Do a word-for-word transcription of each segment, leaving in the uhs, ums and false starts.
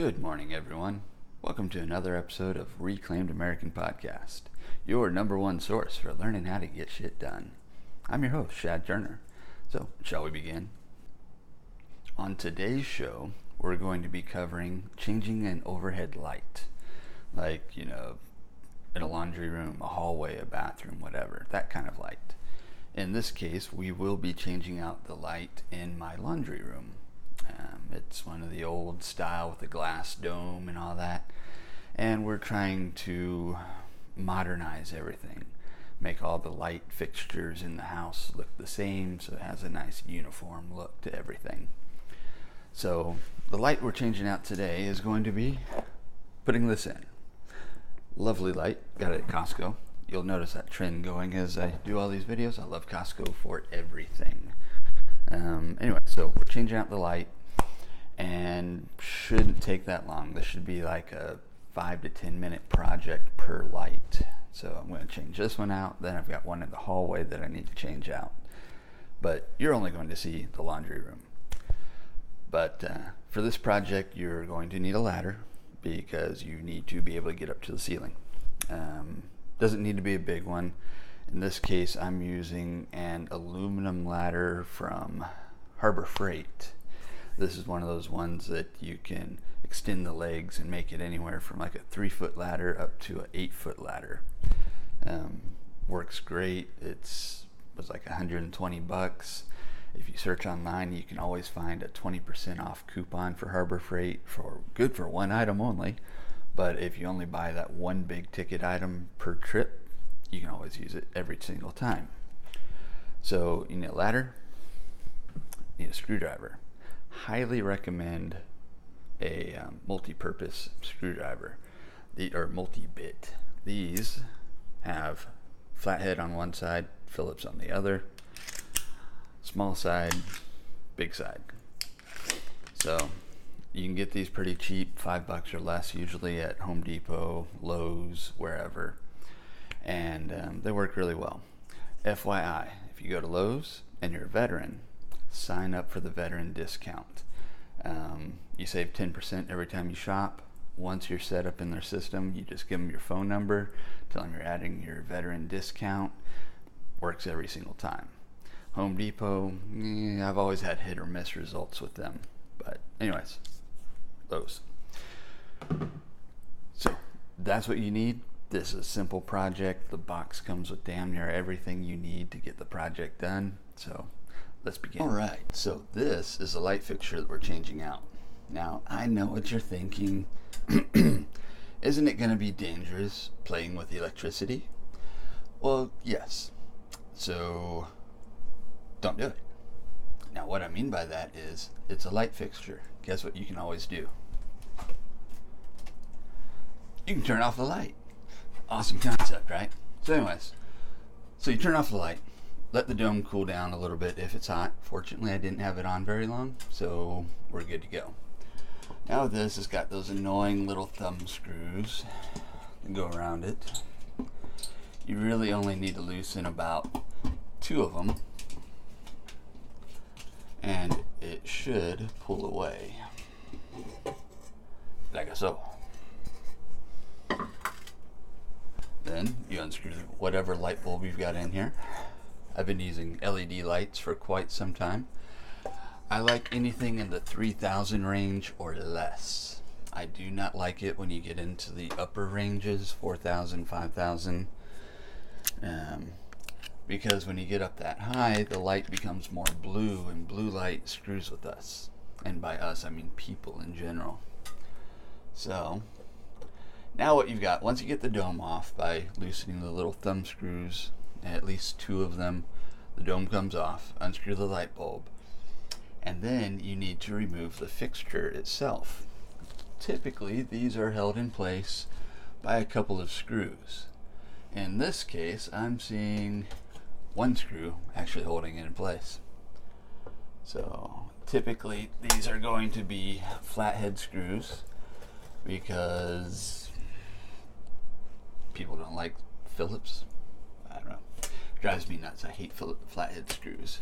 Good morning, everyone. Welcome to another episode of Reclaimed American Podcast, your number one source for learning how to get shit done. I'm your host, Shad Turner. So, shall we begin? On today's show, we're going to be covering changing an overhead light. Like, you know, in a laundry room, a hallway, a bathroom, whatever. That kind of light. In this case, we will be changing out the light in my laundry room. Um, it's one of the old style with the glass dome and all that, and we're trying to modernize everything, make all the light fixtures in the house look the same so it has a nice uniform look to everything. So the light we're changing out today is going to be putting this in. Lovely light, got it at Costco. You'll notice that trend going as I do all these videos. I love Costco for everything. Um, anyway, so we're changing out the light, and shouldn't take that long. This should be like a five to ten minute project per light. So I'm going to change this one out, then I've got one in the hallway that I need to change out. But you're only going to see the laundry room. But uh, for this project, you're going to need a ladder, because you need to be able to get up to the ceiling. Um, doesn't need to be a big one. In this case, I'm using an aluminum ladder from Harbor Freight. This is one of those ones that you can extend the legs and make it anywhere from like a three foot ladder up to an eight foot ladder. Um, works great. It's was like one hundred twenty bucks. If you search online, you can always find a twenty percent off coupon for Harbor Freight, for good for one item only. But if you only buy that one big ticket item per trip, you can always use it every single time. So you need a ladder, you need a screwdriver. Highly recommend a um, multi-purpose screwdriver, the or multi-bit. These have flathead on one side, Phillips on the other, small side, big side. So you can get these pretty cheap, five bucks or less, usually at Home Depot, Lowe's, wherever. And um, they work really well. F Y I, if you go to Lowe's and you're a veteran, sign up for the veteran discount. Um, you save ten percent every time you shop. Once you're set up in their system, you just give them your phone number, tell them you're adding your veteran discount. Works every single time. Home Depot, eh, I've always had hit or miss results with them. But anyways, Lowe's. So that's what you need. This is a simple project. The box comes with damn near everything you need to get the project done. So let's begin. All right, so this is the light fixture that we're changing out. Now, I know what you're thinking. Isn't it going to be dangerous playing with the electricity? Well, yes. So don't do it. Now, what I mean by that is it's a light fixture. Guess what you can always do? You can turn off the light. Awesome concept, right? So anyways, so you turn off the light, let the dome cool down a little bit if it's hot. Fortunately, I didn't have it on very long, so we're good to go. Now this has got those annoying little thumb screws that go around it. You really only need to loosen about two of them, and it should pull away, like so. Then you unscrew whatever light bulb you've got in here. I've been using L E D lights for quite some time. I like anything in the three thousand range or less. I do not like it when you get into the upper ranges, four thousand, five thousand, um, because when you get up that high, the light becomes more blue, and blue light screws with us. And by us, I mean people in general. So now what you've got, once you get the dome off by loosening the little thumb screws, at least two of them, the dome comes off, unscrew the light bulb, and then you need to remove the fixture itself. Typically, these are held in place by a couple of screws. In this case, I'm seeing one screw actually holding it in place. So typically, these are going to be flathead screws, because people don't like Phillips. I don't know. Drives me nuts. I hate flathead screws.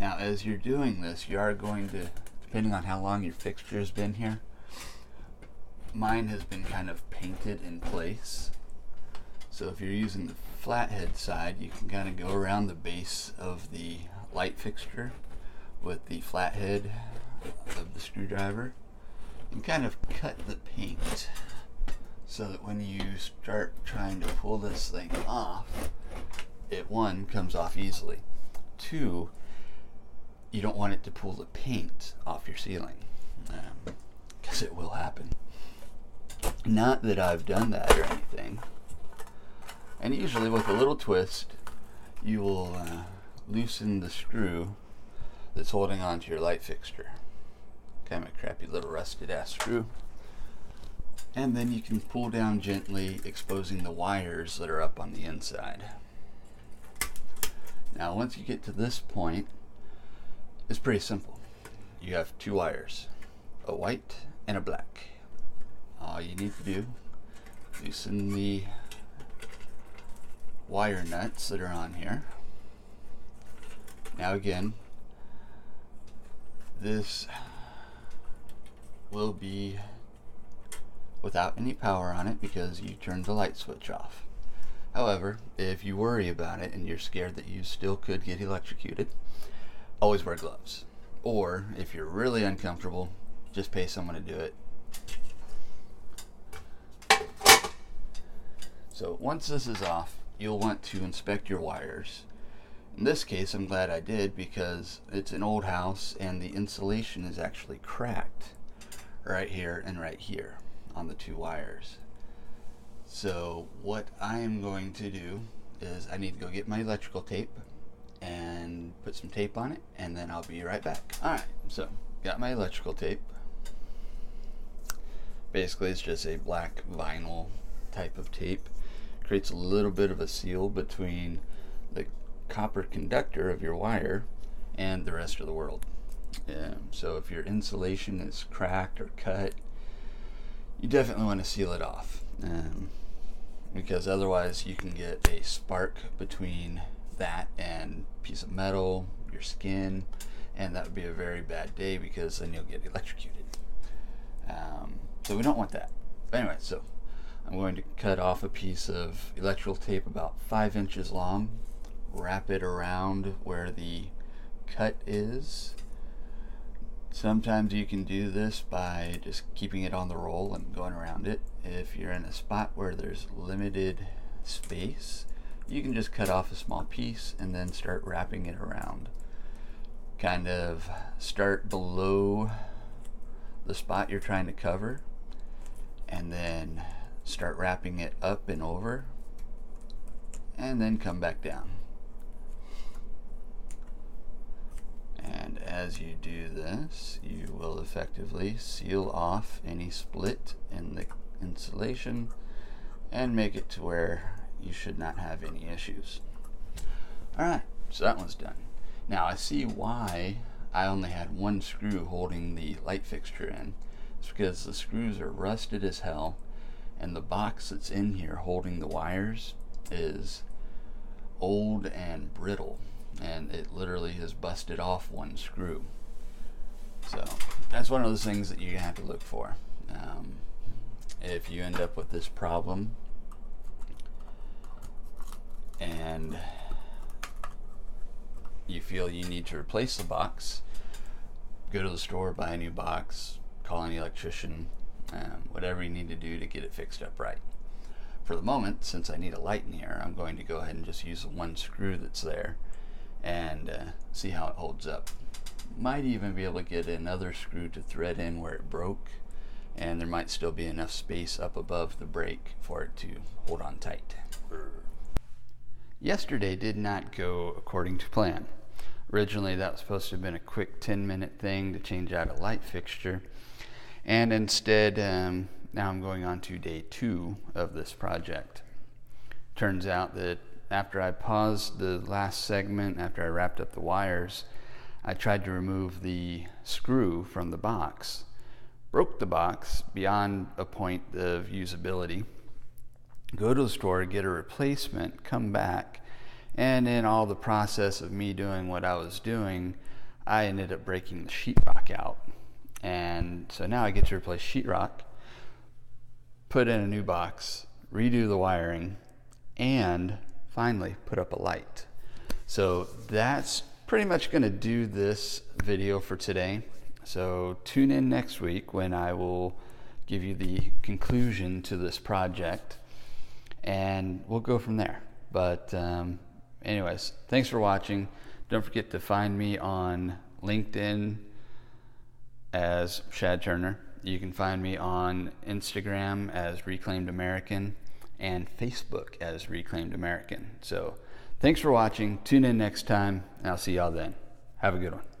Now, as you're doing this, you are going to, depending on how long your fixture's been here, mine has been kind of painted in place. So if you're using the flathead side, you can kind of go around the base of the light fixture with the flathead of the screwdriver and kind of cut the paint so that when you start trying to pull this thing off, it, one, comes off easily. Two, you don't want it to pull the paint off your ceiling, because um, it will happen. Not that I've done that or anything. And usually with a little twist, you will uh, loosen the screw that's holding onto your light fixture. Kind of a crappy little rusted ass screw. And then you can pull down gently, exposing the wires that are up on the inside. Now once you get to this point, it's pretty simple. You have two wires, a white and a black. All you need to do, loosen the wire nuts that are on here. Now again, this will be without any power on it because you turned the light switch off. However, if you worry about it and you're scared that you still could get electrocuted, always wear gloves. Or if you're really uncomfortable, just pay someone to do it. So once this is off, you'll want to inspect your wires. In this case, I'm glad I did because it's an old house and the insulation is actually cracked right here and right here on the two wires. So what I am going to do is I need to go get my electrical tape and put some tape on it, and then I'll be right back. Alright, so got my electrical tape. Basically it's just a black vinyl type of tape. Creates a little bit of a seal between the copper conductor of your wire and the rest of the world. Um, so if your insulation is cracked or cut, you definitely want to seal it off, um, because otherwise you can get a spark between that and a piece of metal, your skin, and that would be a very bad day because then you'll get electrocuted. Um, so we don't want that. But anyway, so I'm going to cut off a piece of electrical tape about five inches long, wrap it around where the cut is. Sometimes you can do this by just keeping it on the roll and going around it. If you're in a spot where there's limited space, you can just cut off a small piece and then start wrapping it around. Kind of start below the spot you're trying to cover and then start wrapping it up and over and then come back down. And as you do this, you will effectively seal off any split in the insulation and make it to where you should not have any issues. Alright, so that one's done. Now I see why I only had one screw holding the light fixture in. It's because the screws are rusted as hell and the box that's in here holding the wires is old and brittle. And it literally has busted off one screw. So that's one of those things that you have to look for. Um, if you end up with this problem and you feel you need to replace the box, go to the store, buy a new box, call an electrician, um, whatever you need to do to get it fixed up right. For the moment, since I need a light in here, I'm going to go ahead and just use the one screw that's there and uh, see how it holds up. Might even be able to get another screw to thread in where it broke, and there might still be enough space up above the brake for it to hold on tight. Yesterday did not go according to plan. Originally that was supposed to have been a quick ten minute thing to change out a light fixture, and instead um, now I'm going on to day two of this project. Turns out that after I paused the last segment, after I wrapped up the wires, I tried to remove the screw from the box. Broke the box beyond a point of usability. Go to the store, get a replacement, come back, and in all the process of me doing what I was doing, I ended up breaking the sheetrock out. And so now I get to replace sheetrock, put in a new box, redo the wiring, and finally put up a light. So that's pretty much going to do this video for today. So tune in next week when I will give you the conclusion to this project, and we'll go from there. But um, anyways, thanks for watching. Don't forget to find me on LinkedIn as Shad Turner. You can find me on Instagram as Reclaimed American and Facebook as Reclaimed American. So thanks for watching. Tune in next time, and I'll see y'all then. Have a good one.